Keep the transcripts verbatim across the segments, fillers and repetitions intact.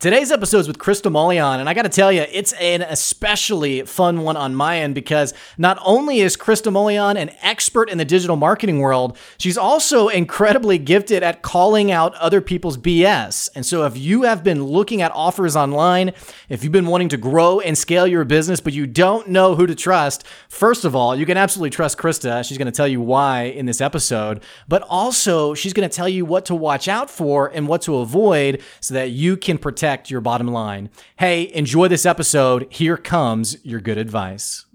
Today's episode is with Krista Mollion, and I got to tell you, it's an especially fun one on my end because not only is Krista Mollion an expert in the digital marketing world, she's also incredibly gifted at calling out other people's B S. And so if you have been looking at offers online, if you've been wanting to grow and scale your business, but you don't know who to trust, first of all, you can absolutely trust Krista. She's going to tell you why in this episode, but also she's going to tell you what to watch out for and what to avoid so that you can protect your bottom line. Hey, enjoy this episode. Here comes your good advice.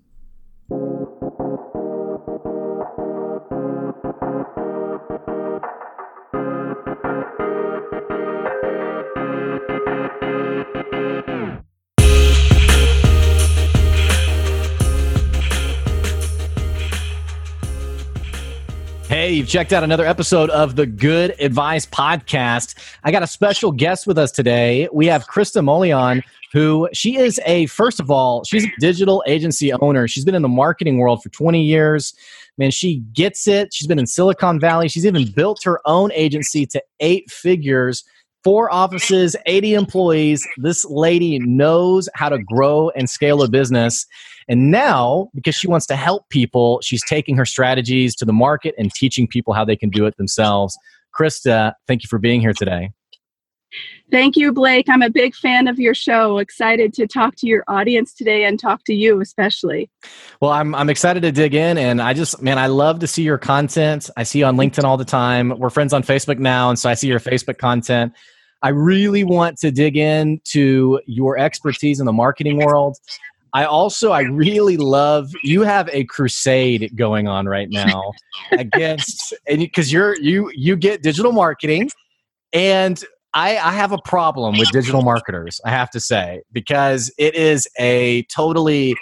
Hey, you've checked out another episode of the Good Advice Podcast. I got a special guest with us today. We have Krista Mollion, who she is a, first of all, she's a digital agency owner. She's been in the marketing world for twenty years. Man, she gets it. She's been in Silicon Valley. She's even built her own agency to eight figures, four offices, eighty employees. This lady knows how to grow and scale a business. And now, because she wants to help people, she's taking her strategies to the market and teaching people how they can do it themselves. Krista, thank you for being here today. Thank you, Blake. I'm a big fan of your show. Excited to talk to your audience today and talk to you especially. Well, I'm I'm excited to dig in, and I just, man, I love to see your content. I see you on LinkedIn all the time. We're friends on Facebook now, and so I see your Facebook content. I really want to dig into your expertise in the marketing world. I also, I really love, you have a crusade going on right now against, because you're, you, you get digital marketing, and I, I have a problem with digital marketers, I have to say, because it is a totally,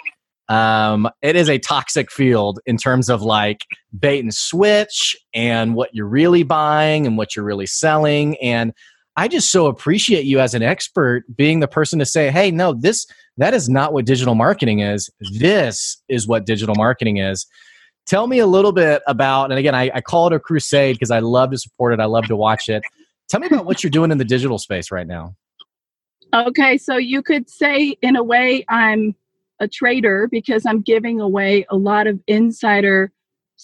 um, it is a toxic field in terms of like bait and switch and what you're really buying and what you're really selling. And I just so appreciate you as an expert being the person to say, hey, no, this, that is not what digital marketing is. This is what digital marketing is. Tell me a little bit about, and again, I, I call it a crusade because I love to support it. I love to watch it. Tell me about what you're doing in the digital space right now. Okay. So you could say in a way I'm a trader because I'm giving away a lot of insider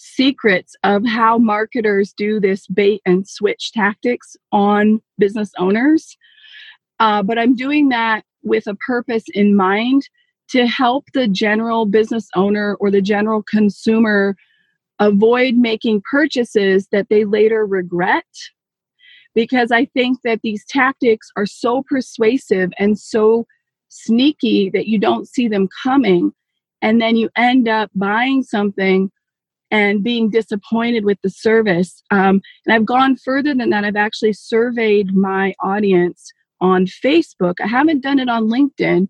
secrets of how marketers do this bait and switch tactics on business owners. Uh, but I'm doing that with a purpose in mind to help the general business owner or the general consumer avoid making purchases that they later regret, because I think that these tactics are so persuasive and so sneaky that you don't see them coming. And then you end up buying something and being disappointed with the service. Um, and I've gone further than that. I've actually surveyed my audience on Facebook. I haven't done it on LinkedIn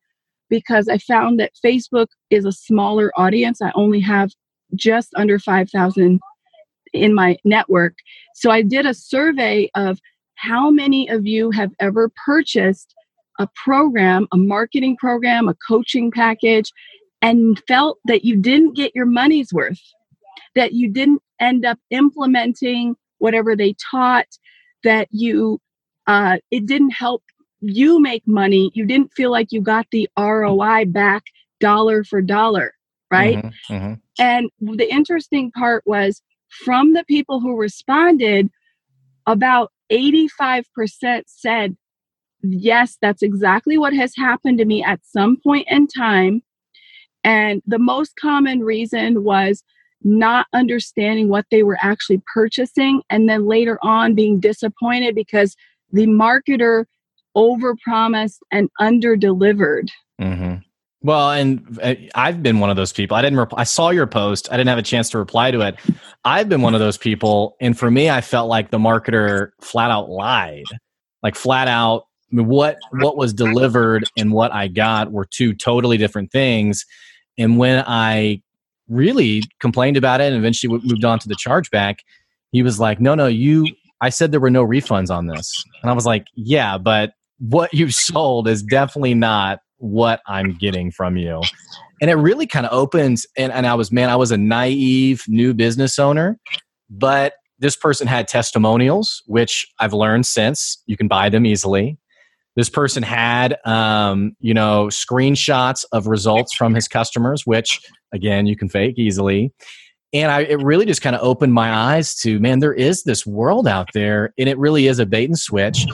because I found that Facebook is a smaller audience. I only have just under five thousand in my network. So I did a survey of how many of you have ever purchased a program, a marketing program, a coaching package, and felt that you didn't get your money's worth, that you didn't end up implementing whatever they taught, that you uh, it didn't help you make money, you didn't feel like you got the R O I back dollar for dollar, right? Mm-hmm, mm-hmm. And the interesting part was from the people who responded, about eighty-five percent said, yes, that's exactly what has happened to me at some point in time. And the most common reason was not understanding what they were actually purchasing, and then later on being disappointed because the marketer overpromised and underdelivered. Mm-hmm. Well, and I've been one of those people. I didn't. Rep- I saw your post. I didn't have a chance to reply to it. I've been one of those people, and for me, I felt like the marketer flat out lied, like flat out I mean, what what was delivered and what I got were two totally different things. And when I really complained about it and eventually moved on to the chargeback, he was like, no, no, you, I said there were no refunds on this. And I was like, yeah, but what you sold is definitely not what I'm getting from you. And it really kind of opens, and, and I was, man, I was a naive new business owner, but this person had testimonials, which I've learned since. You can buy them easily. This person had, um, you know, screenshots of results from his customers, which, again, you can fake easily. And I, it really just kind of opened my eyes to, man, there is this world out there, and it really is a bait and switch.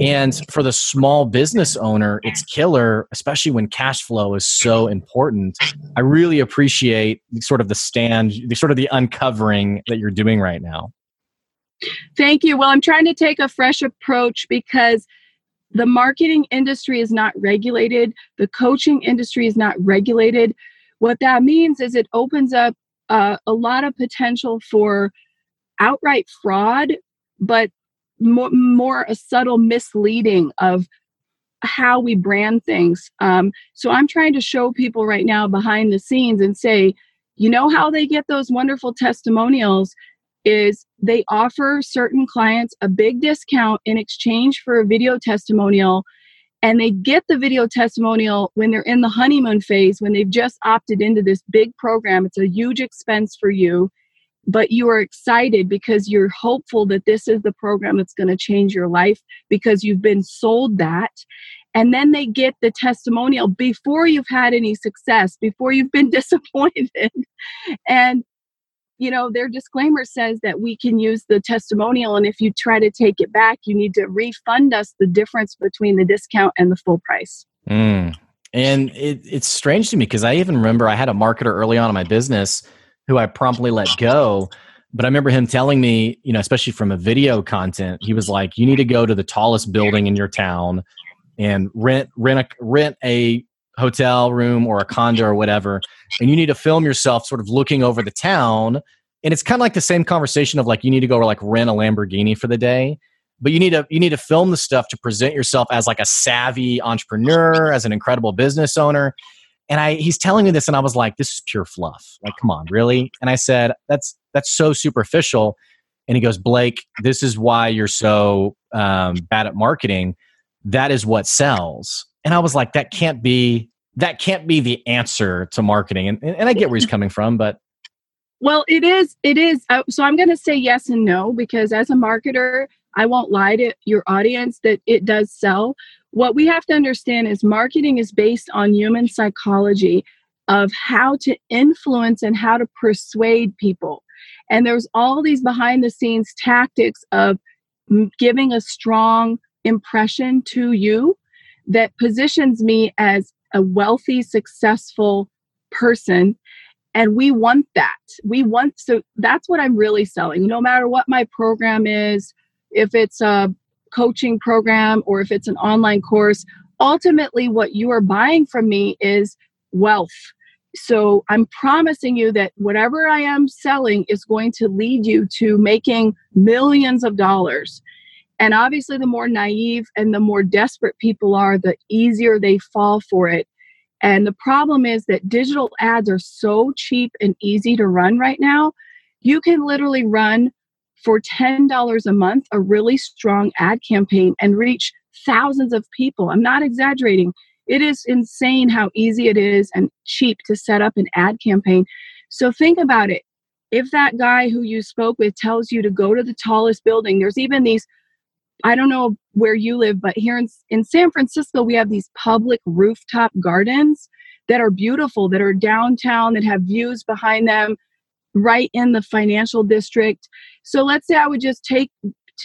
And for the small business owner, it's killer, especially when cash flow is so important. I really appreciate sort of the stand, the sort of the uncovering that you're doing right now. Thank you. Well, I'm trying to take a fresh approach because the marketing industry is not regulated. The coaching industry is not regulated. What that means is it opens up uh, a lot of potential for outright fraud, but more, more a subtle misleading of how we brand things. Um, so I'm trying to show people right now behind the scenes and say, you know how they get those wonderful testimonials is they offer certain clients a big discount in exchange for a video testimonial, and they get the video testimonial when they're in the honeymoon phase, when they've just opted into this big program. It's a huge expense for you, but you are excited because you're hopeful that this is the program that's going to change your life because you've been sold that. And then they get the testimonial before you've had any success, before you've been disappointed. And you know, their disclaimer says that we can use the testimonial, and if you try to take it back, you need to refund us the difference between the discount and the full price. Mm. And it, it's strange to me because I even remember I had a marketer early on in my business who I promptly let go, but I remember him telling me, you know, especially from a video content, he was like, you need to go to the tallest building in your town and rent, rent a, rent a hotel room or a condo or whatever, and you need to film yourself sort of looking over the town. And it's kind of like the same conversation of like, you need to go or like rent a Lamborghini for the day, but you need to, you need to film the stuff to present yourself as like a savvy entrepreneur, as an incredible business owner. And I, he's telling me this and I was like, this is pure fluff. Like, come on, really? And I said, that's, that's so superficial. And he goes, Blake, this is why you're so um, bad at marketing. That is what sells. And I was like, that can't be that can't be the answer to marketing. And, and I get where he's coming from, but. Well, it is. It is. So I'm going to say yes and no, because as a marketer, I won't lie to your audience that it does sell. What we have to understand is marketing is based on human psychology of how to influence and how to persuade people. And there's all these behind the scenes tactics of giving a strong impression to you that positions me as a wealthy, successful person. And we want that. We want, so that's what I'm really selling. No matter what my program is, if it's a coaching program or if it's an online course, ultimately what you are buying from me is wealth. So I'm promising you that whatever I am selling is going to lead you to making millions of dollars. And obviously, the more naive and the more desperate people are, the easier they fall for it. And the problem is that digital ads are so cheap and easy to run right now. You can literally run for ten dollars a month a really strong ad campaign and reach thousands of people. I'm not exaggerating. It is insane how easy it is and cheap to set up an ad campaign. So think about it. If that guy who you spoke with tells you to go to the tallest building, there's even these, I don't know where you live, but here in, in San Francisco, we have these public rooftop gardens that are beautiful, that are downtown, that have views behind them, right in the financial district. So let's say I would just take,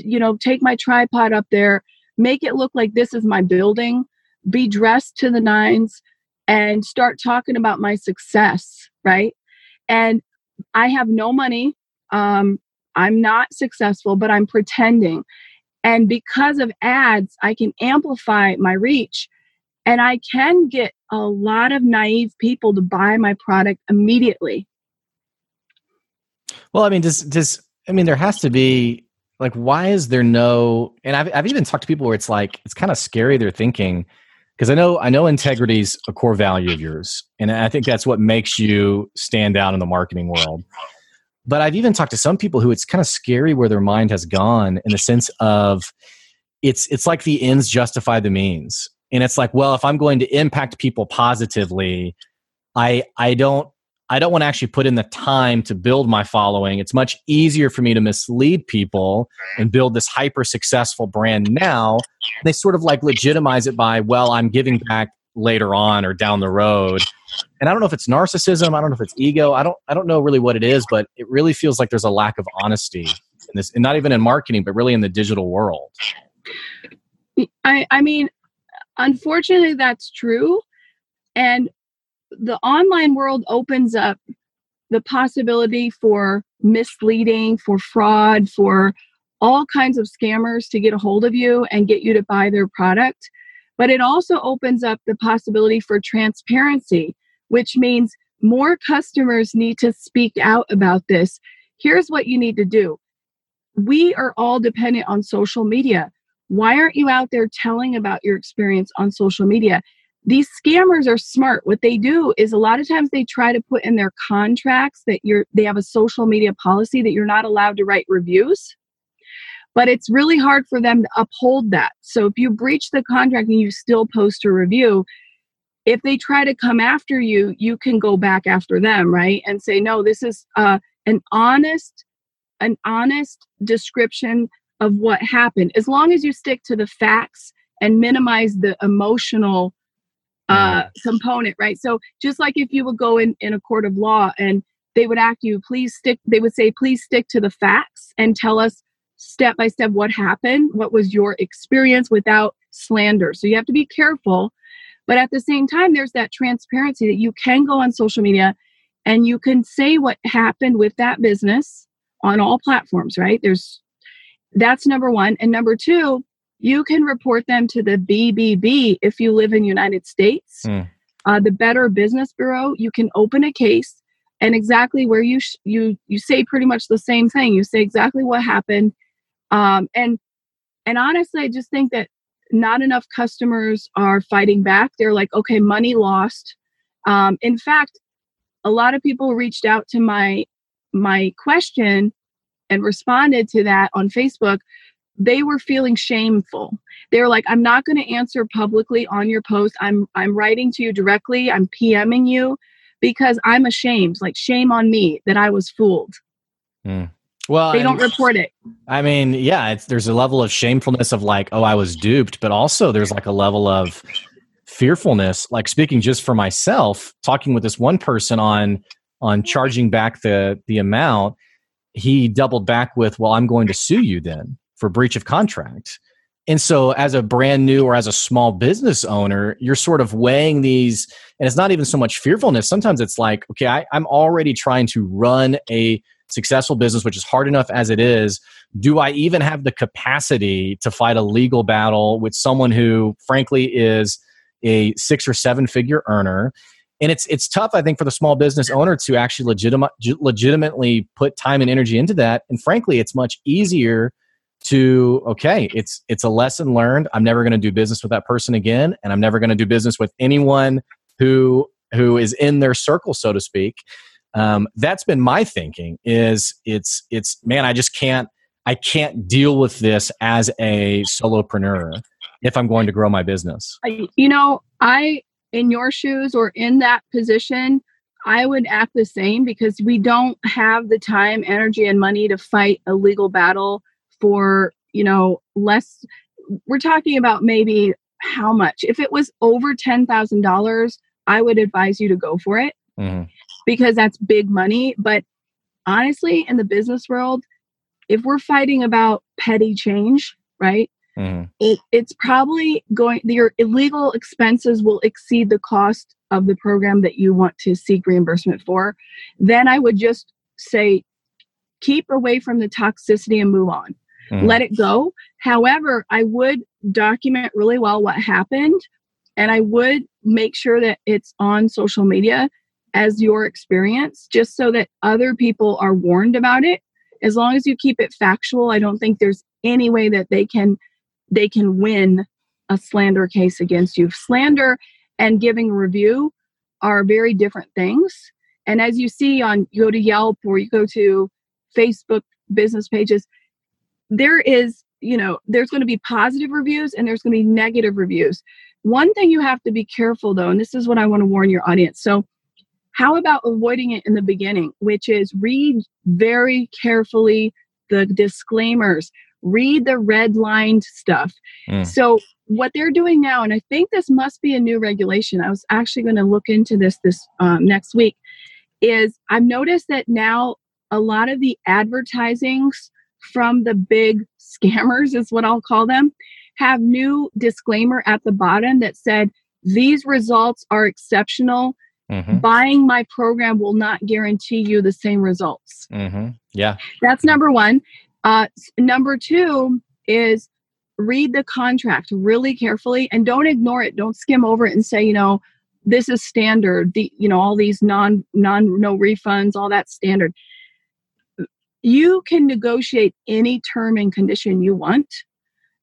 you know, take my tripod up there, make it look like this is my building, be dressed to the nines, and start talking about my success, right? And I have no money. Um, I'm not successful, but I'm pretending. And because of ads, I can amplify my reach, and I can get a lot of naive people to buy my product immediately. Well, I mean, does, does, I mean, there has to be, Like, why is there no, and I've, I've even talked to people where it's like, it's kind of scary. They're thinking, because I know, I know integrity is a core value of yours. And I think that's what makes you stand out in the marketing world. But I've even talked to some people who it's kind of scary where their mind has gone in the sense of it's, it's like the ends justify the means. And it's like, well, if I'm going to impact people positively, I, I don't, I don't want to actually put in the time to build my following. It's much easier for me to mislead people and build this hyper successful brand now. They sort of like legitimize it by, well, I'm giving back later on or down the road. And I don't know if it's narcissism. I don't know if it's ego. I don't, I don't know really what it is, but it really feels like there's a lack of honesty in this, and not even in marketing, but really in the digital world. I, I mean, unfortunately that's true. And the online world opens up the possibility for misleading, for fraud, for all kinds of scammers to get a hold of you and get you to buy their product. But it also opens up the possibility for transparency, which means more customers need to speak out about this. Here's what you need to do. We are all dependent on social media. Why aren't you out there telling about your experience on social media? These scammers are smart. What they do is a lot of times they try to put in their contracts that you're, they have a social media policy that you're not allowed to write reviews, but it's really hard for them to uphold that. So if you breach the contract and you still post a review, if they try to come after you, you can go back after them, right? And say, no, this is uh, an honest, an honest description of what happened. As long as you stick to the facts and minimize the emotional Uh, component, right? So just like if you would go in, in a court of law and they would ask you, please stick, they would say, please stick to the facts and tell us step by step what happened, what was your experience without slander. So you have to be careful. But at the same time, there's that transparency that you can go on social media and you can say what happened with that business on all platforms, right? There's, that's number one. And number two, you can report them to the B B B if you live in the United States. Mm. Uh, the Better Business Bureau, you can open a case and exactly where you sh- you you say pretty much the same thing. You say exactly what happened. Um, and and honestly, I just think that not enough customers are fighting back. They're like, okay, money lost. Um, in fact, a lot of people reached out to my my question and responded to that on Facebook. They were feeling shameful. They were like, I'm not going to answer publicly on your post. I'm I'm writing to you directly. I'm PMing you because I'm ashamed. Like, shame on me that I was fooled. Mm. Well, they don't report it. I mean, yeah, it's, there's a level of shamefulness of like, oh, I was duped. But also there's like a level of fearfulness. Like, speaking just for myself, talking with this one person on on charging back the the amount, he doubled back with, well, I'm going to sue you then for breach of contract. And so as a brand new or as a small business owner, you're sort of weighing these, and it's not even so much fearfulness. Sometimes it's like, okay, I, I'm already trying to run a successful business, which is hard enough as it is. Do I even have the capacity to fight a legal battle with someone who frankly is a six or seven figure earner? And it's it's tough, I think, for the small business owner to actually legitima- legitimately put time and energy into that. And frankly, it's much easier to, okay, it's it's a lesson learned. I'm never going to do business with that person again, and I'm never going to do business with anyone who who is in their circle, so to speak. Um, that's been my thinking. Is it's it's man, I just can't I can't deal with this as a solopreneur if I'm going to grow my business. You know, I in your shoes or in that position, I would act the same because we don't have the time, energy, and money to fight a legal battle for, you know, less. We're talking about maybe how much. If it was over ten thousand dollars, I would advise you to go for it mm. because that's big money. But honestly, in the business world, if we're fighting about petty change, right, mm. it, it's probably going, your illegal expenses will exceed the cost of the program that you want to seek reimbursement for. Then I would just say, keep away from the toxicity and move on. Mm. Let it go. However, I would document really well what happened, and I would make sure that it's on social media as your experience, just so that other people are warned about it. As long as you keep it factual, I don't think there's any way that they can they can win a slander case against you. Slander and giving a review are very different things. And as you see on, you go to Yelp or you go to Facebook business pages, there is, you know, there's going to be positive reviews and there's going to be negative reviews. One thing you have to be careful though, and this is what I want to warn your audience. So how about avoiding it in the beginning, which is read very carefully the disclaimers, read the red lined stuff. Mm. So what they're doing now, and I think this must be a new regulation. I was actually going to look into this this um, next week, is I've noticed that now a lot of the advertisings from the big scammers is what I'll call them, have new disclaimer at the bottom that said, these results are exceptional. Mm-hmm. Buying my program will not guarantee you the same results. Mm-hmm. Yeah. That's number one. Uh, number two is read the contract really carefully and don't ignore it. Don't skim over it and say, you know, this is standard. The, you know, all these non, non, no refunds, all that's standard. You can negotiate any term and condition you want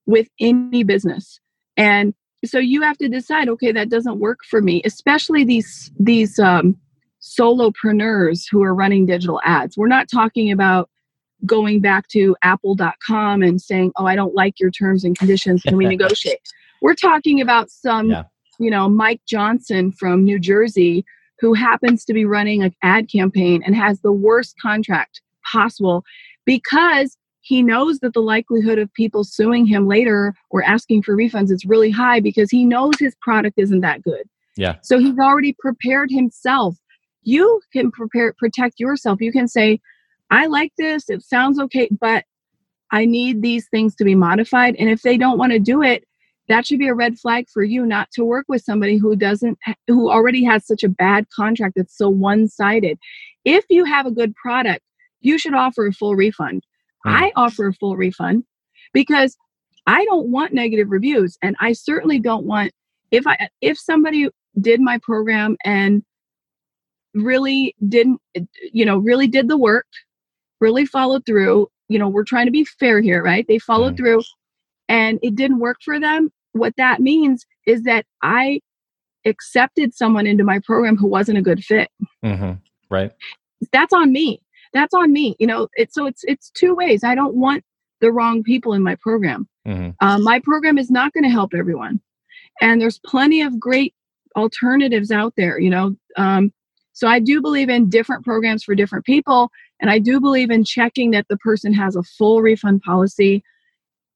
with any business. And so you have to decide, okay, that doesn't work for me, especially these these um, solopreneurs who are running digital ads. We're not talking about going back to apple dot com and saying, oh, I don't like your terms and conditions. Can we negotiate? We're talking about some, yeah. you know, Mike Johnson from New Jersey who happens to be running an ad campaign and has the worst contract possible because he knows that the likelihood of people suing him later or asking for refunds is really high because he knows his product isn't that good. Yeah. So he's already prepared himself. You can prepare, protect yourself. You can say, I like this. It sounds okay, but I need these things to be modified. And if they don't want to do it, that should be a red flag for you not to work with somebody who doesn't, who already has such a bad contract that's so one-sided. If you have a good product, you should offer a full refund. I offer a full refund because I don't want negative reviews. And I certainly don't want, if I, if somebody did my program and really didn't, you know, really did the work, really followed through, you know, we're trying to be fair here, right? They followed mm-hmm. through and it didn't work for them. What that means is that I accepted someone into my program who wasn't a good fit. Mm-hmm. Right. That's on me. That's on me, you know, it's, so it's, it's two ways. I don't want the wrong people in my program. Mm-hmm. Uh, my program is not going to help everyone. And there's plenty of great alternatives out there, you know? Um, so I do believe in different programs for different people. And I do believe in checking that the person has a full refund policy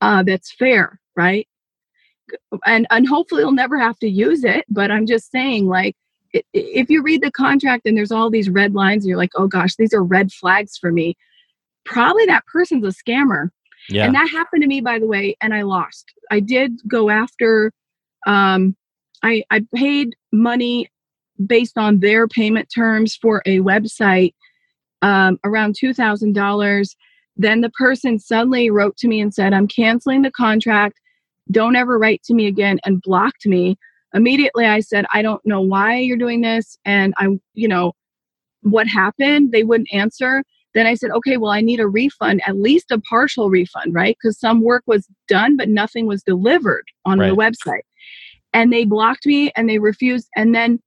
uh, that's fair. Right. And, and hopefully you'll never have to use it, but I'm just saying, like, if you read the contract and there's all these red lines and you're like, oh gosh, these are red flags for me, probably that person's a scammer. Yeah. And that happened to me, by the way, and I lost. I did go after, um, I, I paid money based on their payment terms for a website, um, around two thousand dollars. Then the person suddenly wrote to me and said, I'm canceling the contract. Don't ever write to me again, and blocked me. Immediately I said, I don't know why you're doing this. And I, you know, what happened? They wouldn't answer. Then I said, okay, well, I need a refund, at least a partial refund, right? Because some work was done, but nothing was delivered on right. the website. And they blocked me and they refused. And then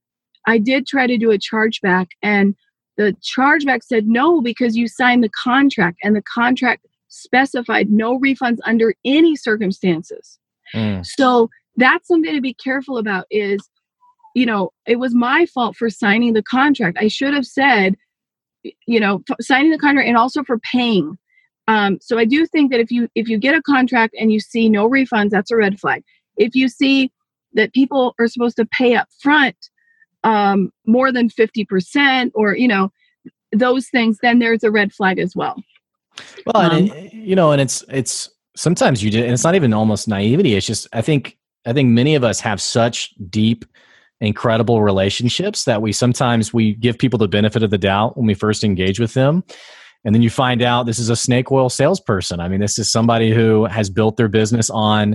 I did try to do a chargeback, and the chargeback said, no, because you signed the contract and the contract specified no refunds under any circumstances. Mm. So that's something to be careful about is, you know, it was my fault for signing the contract. I should have said, you know, f- signing the contract, and also for paying. Um, so I do think that if you if you get a contract and you see no refunds, that's a red flag. If you see that people are supposed to pay up front um, more than fifty percent, or, you know, those things, then there's a red flag as well. Well, um, and it, you know, and it's, it's sometimes you do, and it's not even almost naivety. It's just, I think, I think many of us have such deep, incredible relationships that we sometimes we give people the benefit of the doubt when we first engage with them. And then you find out this is a snake oil salesperson. I mean, this is somebody who has built their business on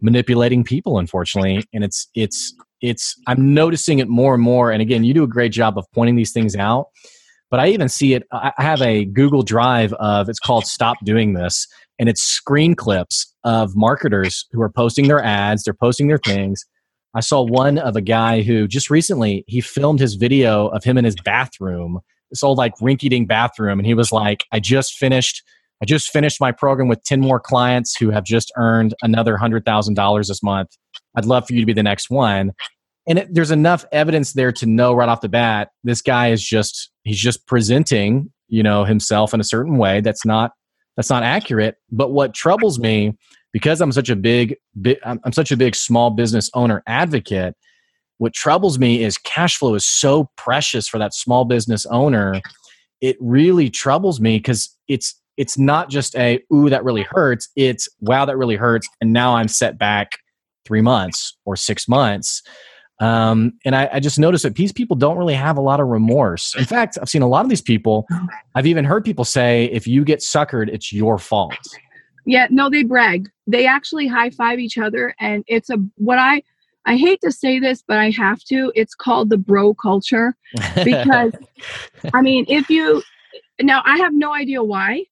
manipulating people, unfortunately. And it's, it's, it's, I'm noticing it more and more. And again, you do a great job of pointing these things out. But I even see it, I have a Google Drive of, it's called Stop Doing This, and it's screen clips of marketers who are posting their ads, they're posting their things. I saw one of a guy who just recently, he filmed his video of him in his bathroom, this old like rinky-dink bathroom, and he was like, I just finished I just finished my program with ten more clients who have just earned another one hundred thousand dollars this month. I'd love for you to be the next one. And it, there's enough evidence there to know right off the bat, this guy is just, he's just presenting, you know, himself in a certain way. That's not, that's not accurate. But what troubles me, because I'm such a big, big I'm such a big small business owner advocate, what troubles me is cash flow is so precious for that small business owner. It really troubles me because it's, it's not just a, ooh, that really hurts. It's, wow, that really hurts. And now I'm set back three months or six months. Um, and I, I just noticed that these people don't really have a lot of remorse. In fact, I've seen a lot of these people. I've even heard people say, if you get suckered, it's your fault. Yeah, no, they brag. They actually high five each other. And it's a, what I, I hate to say this, but I have to, it's called the bro culture because I mean, if you, now I have no idea why.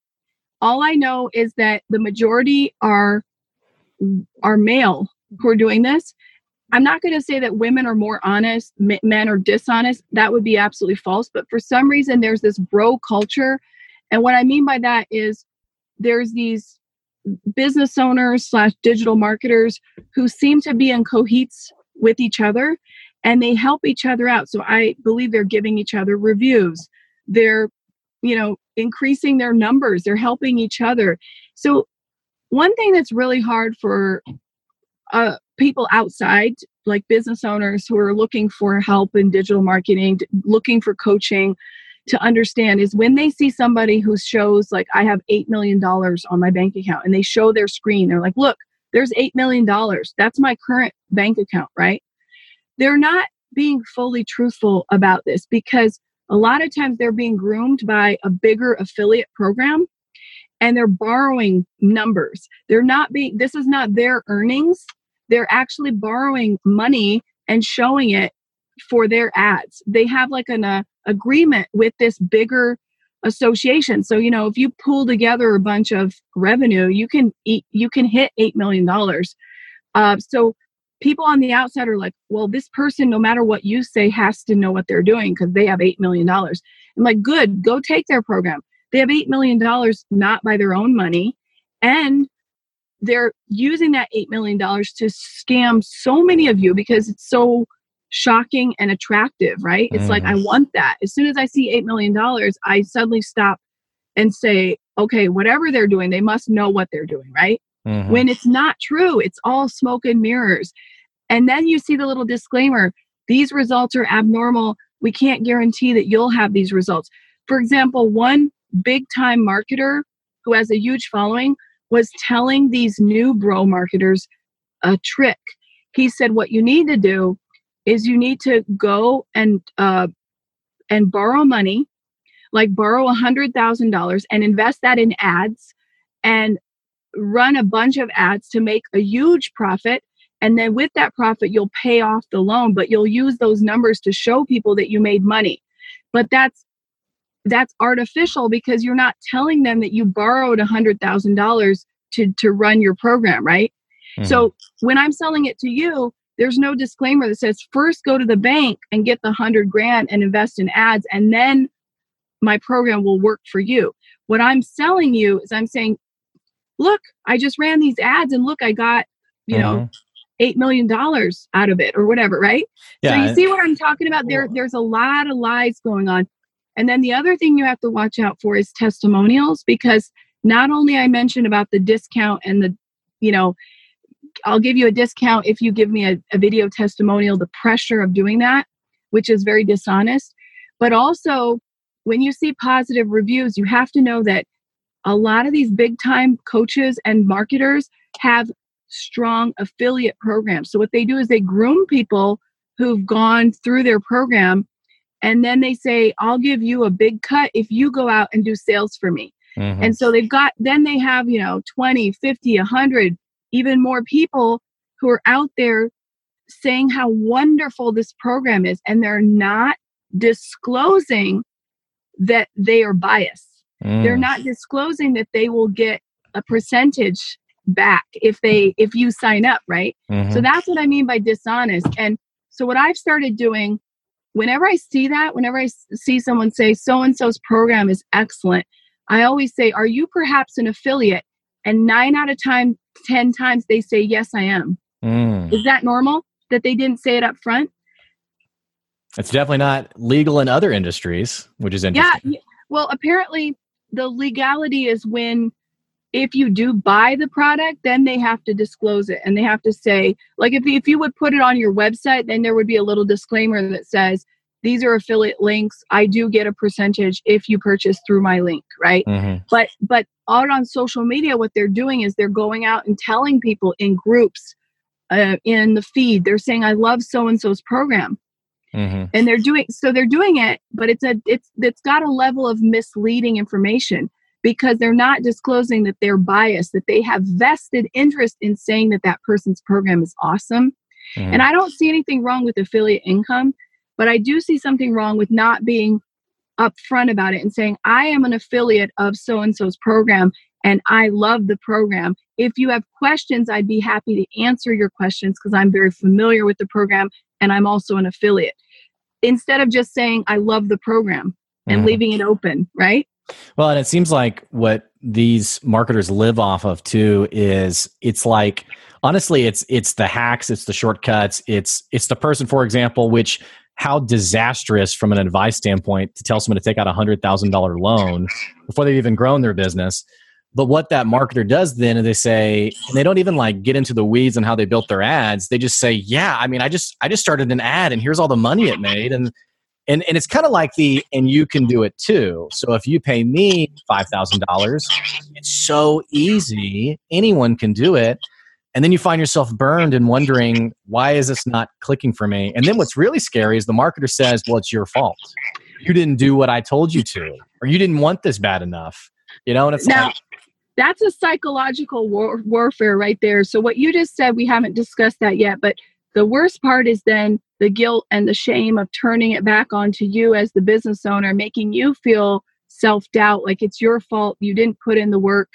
All I know is that the majority are are male who are doing this. I'm not going to say that women are more honest, men are dishonest. That would be absolutely false. But for some reason, there's this bro culture. And what I mean by that is there's these business owners slash digital marketers who seem to be in cohetes with each other and they help each other out. So I believe they're giving each other reviews. They're, you know, increasing their numbers, they're helping each other. So one thing that's really hard for uh, people outside, like business owners who are looking for help in digital marketing, looking for coaching to understand is when they see somebody who shows like, I have eight million dollars on my bank account and they show their screen, they're like, look, there's eight million dollars. That's my current bank account, right? They're not being fully truthful about this because a lot of times they're being groomed by a bigger affiliate program and they're borrowing numbers. They're not being, this is not their earnings. They're actually borrowing money and showing it for their ads. They have like an uh, agreement with this bigger association. So, you know, if you pull together a bunch of revenue, you can eat, you can hit eight million dollars. Uh, so people on the outside are like, well, this person, no matter what you say, has to know what they're doing because they have eight million dollars. I'm like, good, go take their program. They have eight million dollars, not by their own money. And they're using that eight million dollars to scam so many of you because it's so shocking and attractive, right? It's mm. like, I want that. As soon as I see eight million dollars, I suddenly stop and say, okay, whatever they're doing, they must know what they're doing, right? Mm-hmm. When it's not true, it's all smoke and mirrors. And then you see the little disclaimer, these results are abnormal. We can't guarantee that you'll have these results. For example, one big time marketer who has a huge following was telling these new bro marketers a trick. He said, what you need to do is you need to go and uh, and borrow money, like borrow one hundred thousand dollars and invest that in ads and run a bunch of ads to make a huge profit. And then with that profit, you'll pay off the loan, but you'll use those numbers to show people that you made money. But that's that's artificial because you're not telling them that you borrowed one hundred thousand dollars to, to run your program, right? Mm-hmm. So when I'm selling it to you, there's no disclaimer that says, first go to the bank and get the one hundred grand and invest in ads, and then my program will work for you. What I'm selling you is I'm saying, look, I just ran these ads and look, I got, you mm-hmm. know, eight million dollars out of it or whatever, right? Yeah, so you see what I'm talking about? There, There's a lot of lies going on. And then the other thing you have to watch out for is testimonials, because not only I mentioned about the discount and the, you know, I'll give you a discount if you give me a, a video testimonial, the pressure of doing that, which is very dishonest. But also when you see positive reviews, you have to know that a lot of these big time coaches and marketers have strong affiliate programs. So what they do is they groom people who've gone through their program and then they say, I'll give you a big cut if you go out and do sales for me. Mm-hmm. And so they've got, then they have, you know, twenty, fifty, one hundred, even more people who are out there saying how wonderful this program is. And they're not disclosing that they are biased. Mm. They're not disclosing that they will get a percentage back if they if you sign up, right? Mm-hmm. So that's what I mean by dishonest. And so what I've started doing, whenever I see that, whenever I see someone say so-and-so's program is excellent, I always say, are you perhaps an affiliate? And nine out of time, ten times they say, yes, I am. Mm. Is that normal that they didn't say it up front? It's definitely not legal in other industries, which is interesting. Yeah. Well, apparently the legality is when if you do buy the product, then they have to disclose it. And they have to say, like, if, if you would put it on your website, then there would be a little disclaimer that says, these are affiliate links. I do get a percentage if you purchase through my link, right? Mm-hmm. But but out on social media, what they're doing is they're going out and telling people in groups, uh, in the feed, they're saying, I love so-and-so's program. Mm-hmm. And they're doing, so they're doing it, but it's a, it's, it's got a level of misleading information because they're not disclosing that they're biased, that they have vested interest in saying that that person's program is awesome. Mm-hmm. And I don't see anything wrong with affiliate income, but I do see something wrong with not being upfront about it and saying, I am an affiliate of so-and-so's program and I love the program. If you have questions, I'd be happy to answer your questions because I'm very familiar with the program and I'm also an affiliate. Instead of just saying, I love the program and mm-hmm. leaving it open, right? Well, and it seems like what these marketers live off of too is it's like, honestly, it's it's the hacks, it's the shortcuts, it's it's the person, for example, which how disastrous from an advice standpoint to tell someone to take out a one hundred thousand dollars loan before they've even grown their business. But what that marketer does then is they say, and they don't even like get into the weeds on how they built their ads. They just say, yeah, I mean, I just I just started an ad and here's all the money it made. And and, and it's kind of like the, and you can do it too. So if you pay me five thousand dollars, it's so easy. Anyone can do it. And then you find yourself burned and wondering, why is this not clicking for me? And then what's really scary is the marketer says, well, it's your fault. You didn't do what I told you to, or you didn't want this bad enough. You know, and it's now, like, that's a psychological war- warfare right there. So what you just said, we haven't discussed that yet, but the worst part is then the guilt and the shame of turning it back onto you as the business owner, making you feel self-doubt, like it's your fault, you didn't put in the work.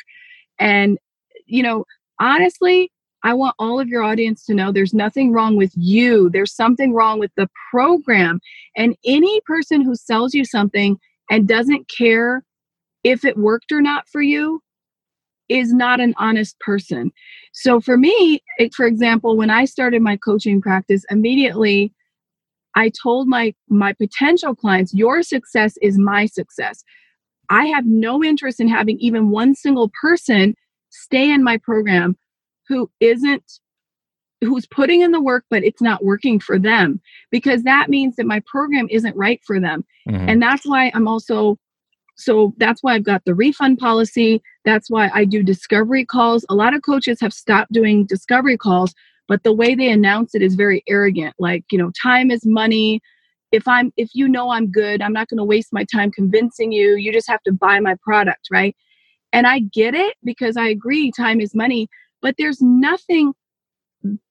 And, you know, honestly, I want all of your audience to know there's nothing wrong with you. There's something wrong with the program. And any person who sells you something and doesn't care if it worked or not for you is not an honest person. So for me, it, for example, when I started my coaching practice, immediately I told my, my potential clients, your success is my success. I have no interest in having even one single person stay in my program who isn't, who's putting in the work, but it's not working for them, because that means that my program isn't right for them. Mm-hmm. And that's why I'm also, so that's why I've got the refund policy. That's why I do discovery calls. A lot of coaches have stopped doing discovery calls, but the way they announce it is very arrogant. Like, you know, time is money. If I'm, if you know I'm good, I'm not going to waste my time convincing you. You just have to buy my product, right? And I get it because I agree, time is money. But there's nothing,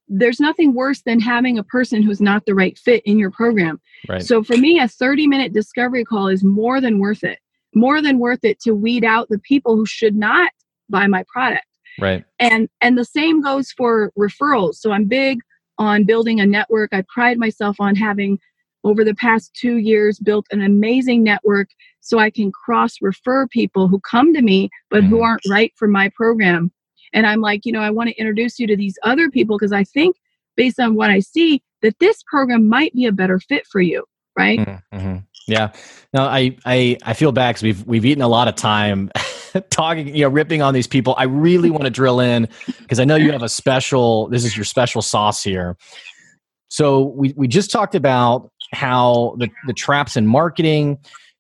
there's nothing worse than having a person who's not the right fit in your program. Right. So for me, a thirty-minute discovery call is more than worth it, more than worth it to weed out the people who should not buy my product. Right. And and the same goes for referrals. So I'm big on building a network. I pride myself on having, over the past two years, built an amazing network so I can cross-refer people who come to me but mm-hmm. who aren't right for my program. And I'm like, you know, I want to introduce you to these other people because I think based on what I see that this program might be a better fit for you, right? Mm-hmm. Yeah. No, I, I, I feel bad because we've, we've eaten a lot of time talking, you know, ripping on these people. I really want to drill in because I know you have a special, this is your special sauce here. So we, we just talked about how the, the traps in marketing,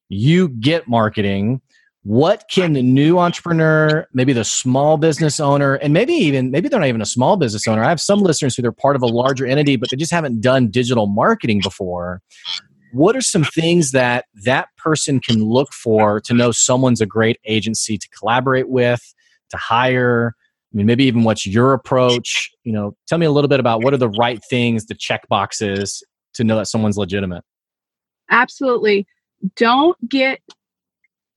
you get marketing. What can the new entrepreneur, maybe the small business owner, and maybe even, maybe they're not even a small business owner. I have some listeners who they're part of a larger entity, but they just haven't done digital marketing before. What are some things that that person can look for to know someone's a great agency to collaborate with, to hire? I mean, maybe even what's your approach? You know, tell me a little bit about what are the right things, the check boxes to know that someone's legitimate. Absolutely. Don't get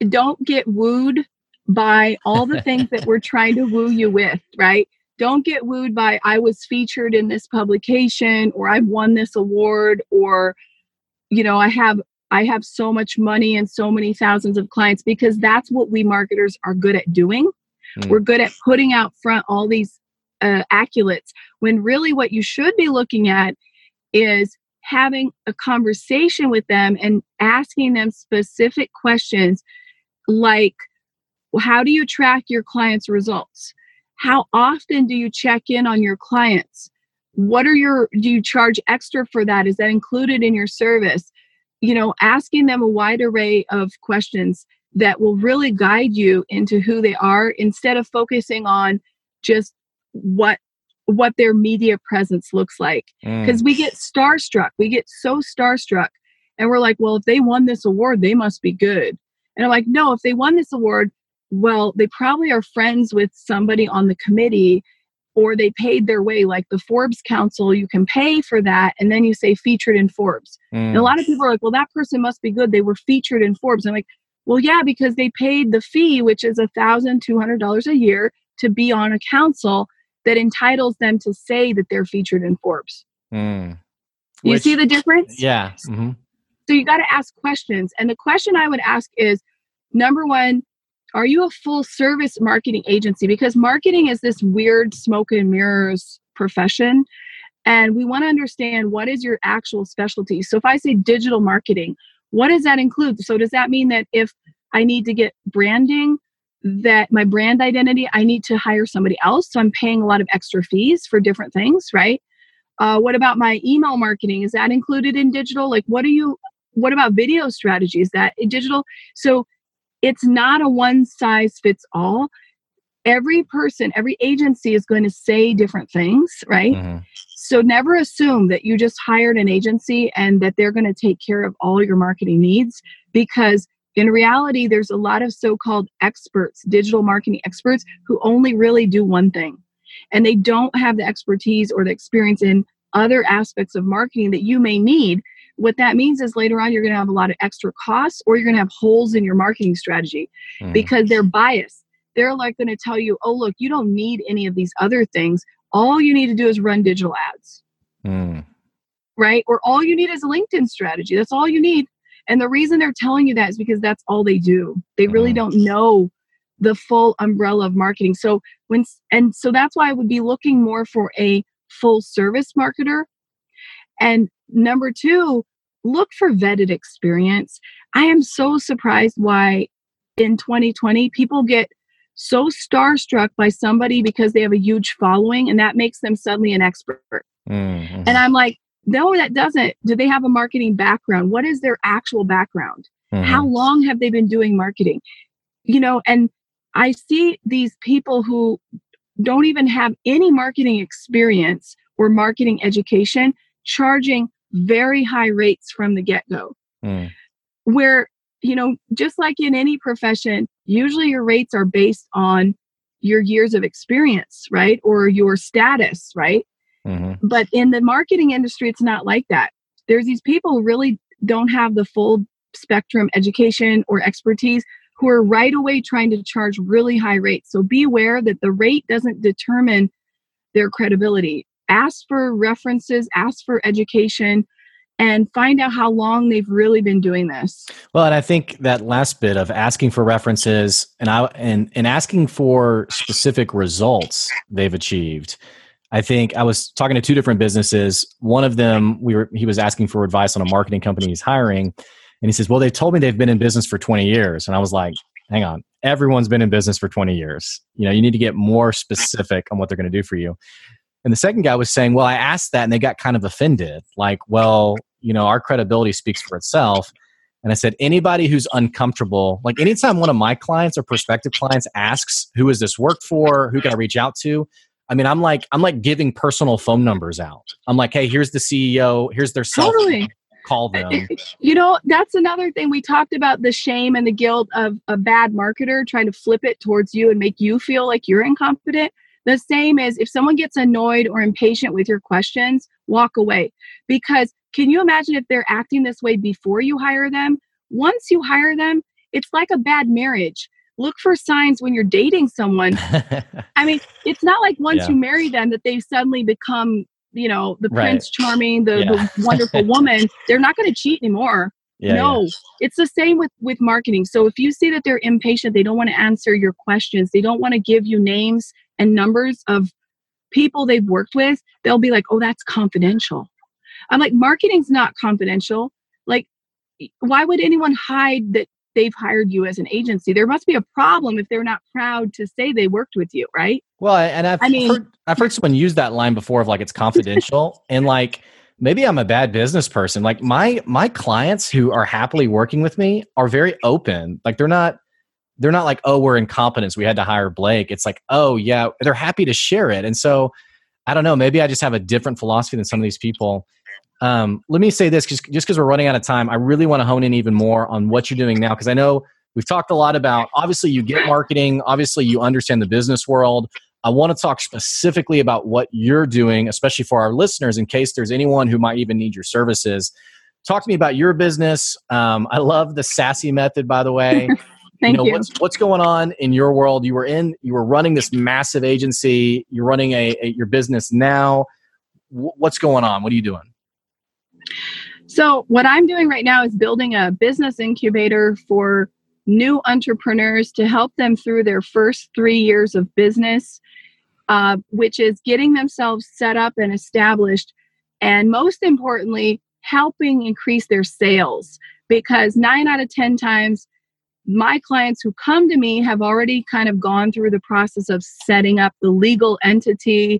don't get wooed by all the things that we're trying to woo you with, right? Don't get wooed by, I was featured in this publication, or I've won this award, or, you know, I have, I have so much money and so many thousands of clients, because that's what we marketers are good at doing. Mm. We're good at putting out front all these uh, accolades, when really what you should be looking at is having a conversation with them and asking them specific questions like, how do you track your clients' results? How often do you check in on your clients? What are your, do you charge extra for that? Is that included in your service? You know, asking them a wide array of questions that will really guide you into who they are, instead of focusing on just what what their media presence looks like. Because mm. we get starstruck. We get so starstruck. And we're like, well, if they won this award, they must be good. And I'm like, no, if they won this award, well, they probably are friends with somebody on the committee, or they paid their way, like the Forbes Council, you can pay for that. And then you say featured in Forbes. Mm. And a lot of people are like, well, that person must be good. They were featured in Forbes. I'm like, well, yeah, because they paid the fee, which is one thousand two hundred dollars a year to be on a council that entitles them to say that they're featured in Forbes. Mm. Which, you see the difference? Yeah. Mm-hmm. So you got to ask questions. And the question I would ask is, number one, are you a full service marketing agency? Because marketing is this weird smoke and mirrors profession. And we want to understand, what is your actual specialty? So if I say digital marketing, what does that include? So does that mean that if I need to get branding, that my brand identity, I need to hire somebody else? So I'm paying a lot of extra fees for different things, right? Uh, what about my email marketing? Is that included in digital? Like, what do you, what about video strategy? Is that digital? So it's not a one size fits all. Every person, every agency is going to say different things, right? Mm-hmm. So never assume that you just hired an agency and that they're going to take care of all your marketing needs, because in reality, there's a lot of so-called experts, digital marketing experts, who only really do one thing. And they don't have the expertise or the experience in other aspects of marketing that you may need. What that means is later on, you're going to have a lot of extra costs, or you're going to have holes in your marketing strategy mm. because they're biased. They're like going to tell you, oh, look, you don't need any of these other things. All you need to do is run digital ads, mm. right? Or all you need is a LinkedIn strategy. That's all you need. And the reason they're telling you that is because that's all they do. They really mm. don't know the full umbrella of marketing. So when, and so that's why I would be looking more for a full service marketer. And number two, look for vetted experience. I am so surprised why in twenty twenty people get so starstruck by somebody because they have a huge following, and that makes them suddenly an expert. Mm-hmm. And I'm like, no, that doesn't. Do they have a marketing background? What is their actual background? Mm-hmm. How long have they been doing marketing? You know, and I see these people who don't even have any marketing experience or marketing education charging very high rates from the get-go. Mm. Where, you know, just like in any profession, usually your rates are based on your years of experience, right? Or your status, right? Mm-hmm. But in the marketing industry, it's not like that. There's these people who really don't have the full spectrum education or expertise, who are right away trying to charge really high rates. So be aware that the rate doesn't determine their credibility. Ask for references, ask for education, and find out how long they've really been doing this. Well, and I think that last bit of asking for references and I, and, and asking for specific results they've achieved. I think I was talking to two different businesses. One of them, we were he was asking for advice on a marketing company he's hiring. And he says, well, they told me they've been in business for twenty years. And I was like, hang on, everyone's been in business for twenty years. You know, you need to get more specific on what they're going to do for you. And the second guy was saying, well, I asked that and they got kind of offended. Like, well, you know, our credibility speaks for itself. And I said, anybody who's uncomfortable, like anytime one of my clients or prospective clients asks, who is this work for? Who can I reach out to? I mean, I'm like, I'm like giving personal phone numbers out. I'm like, hey, here's the C E O. Here's their cell totally. phone. Call them. You know, that's another thing. We talked about the shame and the guilt of a bad marketer trying to flip it towards you and make you feel like you're incompetent. The same is if someone gets annoyed or impatient with your questions, walk away. Because can you imagine if they're acting this way before you hire them? Once you hire them, It's like a bad marriage. Look for signs when you're dating someone. I mean, it's not like once yeah. you marry them that they suddenly become, you know, the right. Prince Charming, the, yeah. the wonderful woman. They're not going to cheat anymore. Yeah, no, yeah. It's the same with, with marketing. So if you see that they're impatient, they don't want to answer your questions, they don't want to give you names and numbers of people they've worked with, they'll be like, oh, that's confidential. I'm like, marketing's not confidential. Like, why would anyone hide that they've hired you as an agency? There must be a problem if they're not proud to say they worked with you, right? Well, and I've, I mean, heard, I've heard someone use that line before of like, it's confidential. And like, maybe I'm a bad business person. Like my, my clients who are happily working with me are very open. Like they're not, they're not like, oh, we're incompetence, we had to hire Blake. It's like, oh yeah, they're happy to share it. And so I don't know, maybe I just have a different philosophy than some of these people. Um, let me say this, just because we're running out of time, I really want to hone in even more on what you're doing now. Because I know we've talked a lot about, obviously you get marketing, obviously you understand the business world. I want to talk specifically about what you're doing, especially for our listeners, in case there's anyone who might even need your services. Talk to me about your business. Um, I love the Sassy Method, by the way. Thank you. Know, you. What's, what's going on in your world? You were in, you were running this massive agency. You're running a, a your business now. W- what's going on? What are you doing? So what I'm doing right now is building a business incubator for new entrepreneurs to help them through their first three years of business, uh, which is getting themselves set up and established, and most importantly, helping increase their sales. Because nine out of ten times, my clients who come to me have already kind of gone through the process of setting up the legal entity,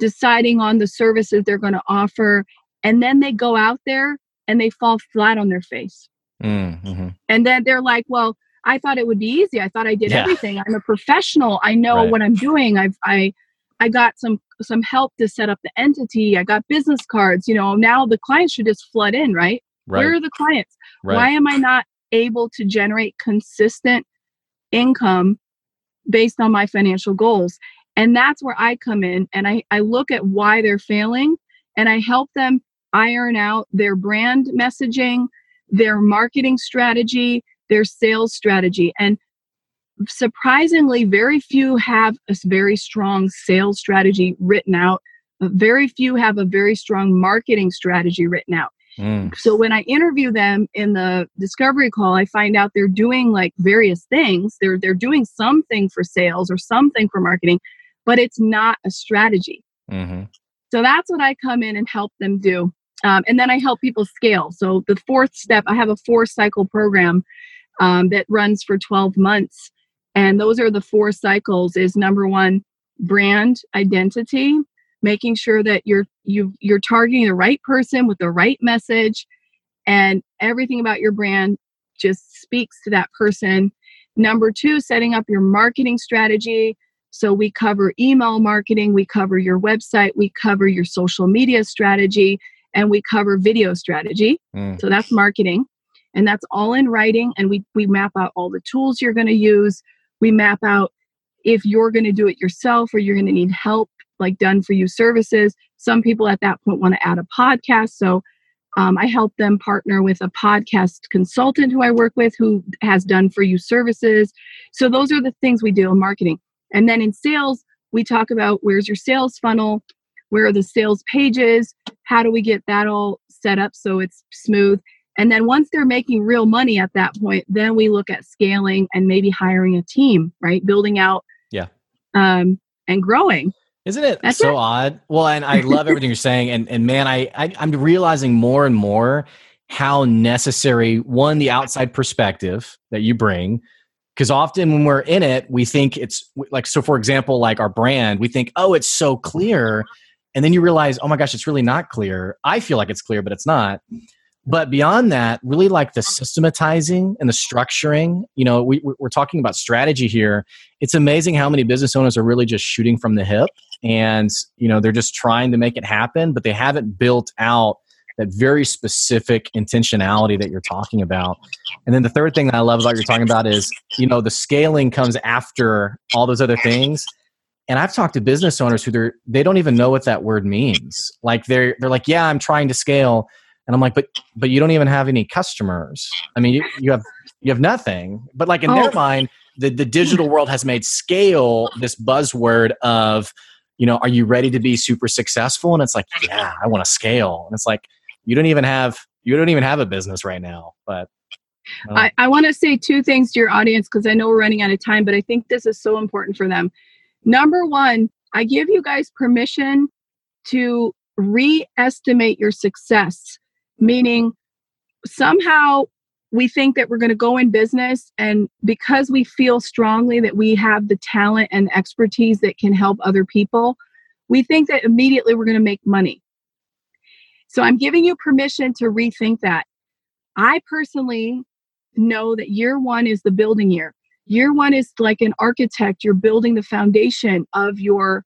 deciding on the services they're going to offer, and then they go out there and they fall flat on their face. Mm-hmm. And then they're like, well, I thought it would be easy. I thought I did yeah. everything. I'm a professional. I know right. what I'm doing. I've, I, I got some, some help to set up the entity. I got business cards, you know, now the clients should just flood in, right? right. Where are the clients? Right. Why am I not able to generate consistent income based on my financial goals? And that's where I come in, and I, I look at why they're failing, and I help them iron out their brand messaging, their marketing strategy, their sales strategy. And surprisingly, very few have a very strong sales strategy written out. Very few have a very strong marketing strategy written out. Mm. So when I interview them in the discovery call, I find out they're doing like various things. They're, they're doing something for sales or something for marketing, but it's not a strategy. Mm-hmm. So that's what I come in and help them do. Um, and then I help people scale. So the fourth step, I have a four cycle program um, that runs for twelve months. And those are the four cycles. Is number one, brand identity, making sure that you're, you, you're targeting the right person with the right message, and everything about your brand just speaks to that person. Number two, setting up your marketing strategy. So we cover email marketing, we cover your website, we cover your social media strategy, and we cover video strategy. Mm. So that's marketing. And that's all in writing. And we, we map out all the tools you're going to use. We map out if you're going to do it yourself or you're going to need help, like done for you services. Some people at that point want to add a podcast. So um, I help them partner with a podcast consultant who I work with who has done for you services. So those are the things we do in marketing. And then in sales, we talk about where's your sales funnel, where are the sales pages, how do we get that all set up so it's smooth? And then once they're making real money at that point, then we look at scaling and maybe hiring a team, right? Building out yeah, um, and growing. Isn't it That's so it. odd? Well, and I love everything you're saying. And and man, I, I, I'm realizing more and more how necessary, one, the outside perspective that you bring. Because often when we're in it, we think it's like, so for example, like our brand, we think, oh, it's so clear. And then you realize, oh my gosh, it's really not clear. I feel like it's clear, but it's not. But beyond that, really like the systematizing and the structuring, you know, we, we're talking about strategy here. It's amazing how many business owners are really just shooting from the hip, and, you know, they're just trying to make it happen, but they haven't built out that very specific intentionality that you're talking about. And then the third thing that I love about what you're talking about is, you know, the scaling comes after all those other things. And I've talked to business owners who they're, they don't even know what that word means. Like they're they're like, yeah, I'm trying to scale. And I'm like, but but you don't even have any customers. I mean, you, you have You have nothing. But like in oh. their mind, the, the digital world has made scale this buzzword of, you know, are you ready to be super successful? And it's like, yeah, I want to scale. And it's like, you don't even have, you don't even have a business right now. But um. I, I want to say two things to your audience, because I know we're running out of time, but I think this is so important for them. Number one, I give you guys permission to re-estimate your success, meaning somehow we think that we're going to go in business, and because we feel strongly that we have the talent and expertise that can help other people, we think that immediately we're going to make money. So I'm giving you permission to rethink that. I personally know that year one is the building year. Year one is like an architect. You're building the foundation of your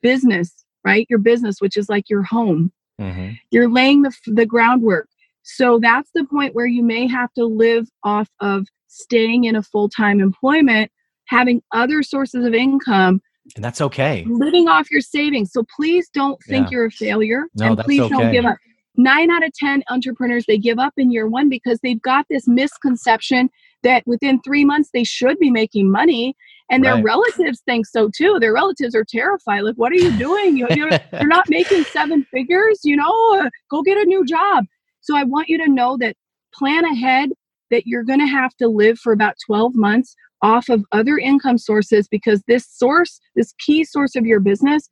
business, right? Your business, which is like your home. Mm-hmm. You're laying the, the groundwork. So that's the point where you may have to live off of staying in a full-time employment, having other sources of income. And that's okay. Living off your savings. So please don't think yeah. you're a failure. No, and that's please okay. don't give up. Nine out of ten entrepreneurs, they give up in year one because they've got this misconception that within three months they should be making money. And their right. relatives think so too. Their relatives are terrified. Like, what are you doing? You're, you're, you're not making seven figures, you know, go get a new job. So I want you to know that plan ahead, that you're going to have to live for about twelve months off of other income sources, because this source, this key source of your business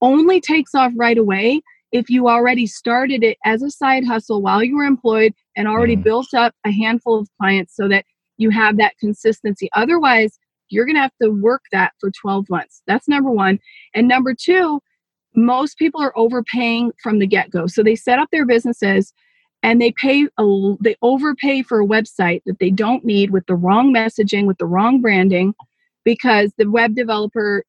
only takes off right away if you already started it as a side hustle while you were employed and already mm. built up a handful of clients so that you have that consistency. Otherwise, you're going to have to work that for twelve months. That's number one. And number two, most people are overpaying from the get-go. So they set up their businesses and they pay, a, they overpay for a website that they don't need, with the wrong messaging, with the wrong branding, because the web developer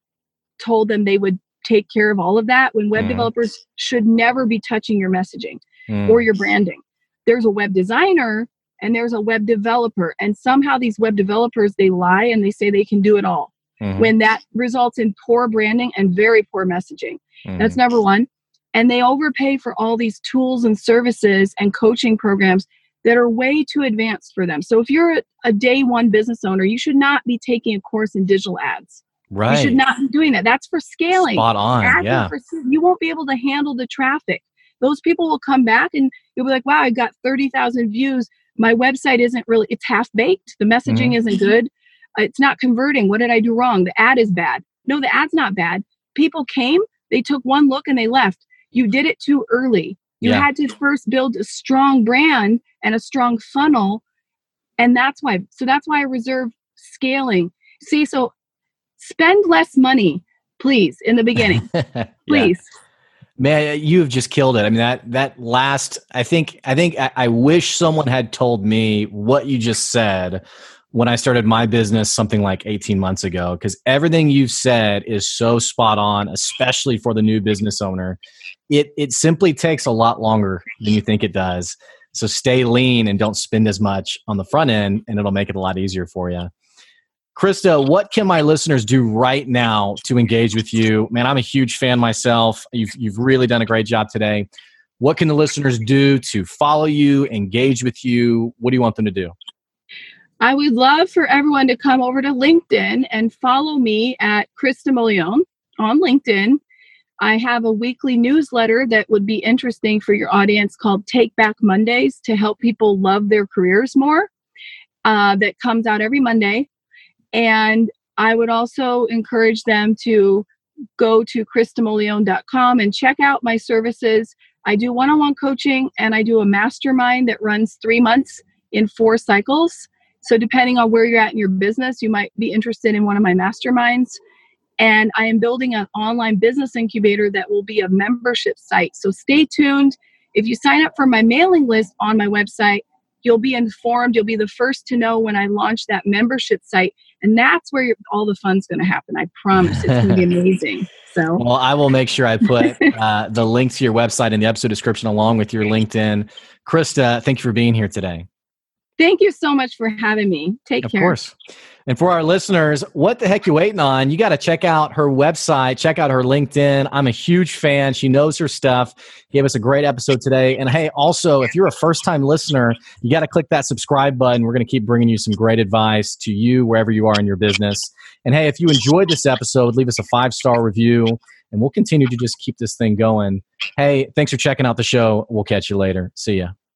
told them they would take care of all of that, when web mm. developers should never be touching your messaging mm. or your branding. There's a web designer and there's a web developer. And somehow these web developers, they lie and they say they can do it all mm. when that results in poor branding and very poor messaging. Mm. That's number one. And they overpay for all these tools and services and coaching programs that are way too advanced for them. So if you're a, a day one business owner, you should not be taking a course in digital ads. Right. You should not be doing that. That's for scaling. Spot on. Ads yeah. For, you won't be able to handle the traffic. Those people will come back and you'll be like, wow, I got thirty thousand views. My website isn't really, it's half baked. The messaging mm-hmm. isn't good. It's not converting. What did I do wrong? The ad is bad. No, the ad's not bad. People came, they took one look and they left. You did it too early. You yeah. had to first build a strong brand and a strong funnel. And that's why, so that's why I reserve scaling. See, so spend less money, please, in the beginning, please. Yeah. Man, you've just killed it. I mean, that, that last, I think, I think I, I wish someone had told me what you just said when I started my business something like eighteen months ago, because everything you've said is so spot on, especially for the new business owner. It it simply takes a lot longer than you think it does. So stay lean and don't spend as much on the front end, and it'll make it a lot easier for you. Krista, what can my listeners do right now to engage with you? Man, I'm a huge fan myself. You've you've really done a great job today. What can the listeners do to follow you, engage with you? What do you want them to do? I would love for everyone to come over to LinkedIn and follow me at Krista Mollion on LinkedIn. I have a weekly newsletter that would be interesting for your audience called Take Back Mondays to help people love their careers more, uh, that comes out every Monday. And I would also encourage them to go to christa moleone dot com and check out my services. I do one-on-one coaching and I do a mastermind that runs three months in four cycles. So depending on where you're at in your business, you might be interested in one of my masterminds. And I am building an online business incubator that will be a membership site. So stay tuned. If you sign up for my mailing list on my website, you'll be informed. You'll be the first to know when I launch that membership site. And that's where all the fun's going to happen. I promise it's going to be amazing. So, well, I will make sure I put uh, the link to your website in the episode description along with your LinkedIn. Krista, thank you for being here today. Thank you so much for having me. Take care. Of course. And for our listeners, what the heck you waiting on? You got to check out her website, check out her LinkedIn. I'm a huge fan. She knows her stuff. Gave us a great episode today. And hey, also, if you're a first-time listener, you got to click that subscribe button. We're going to keep bringing you some great advice to you wherever you are in your business. And hey, if you enjoyed this episode, leave us a five-star review, and we'll continue to just keep this thing going. Hey, thanks for checking out the show. We'll catch you later. See ya.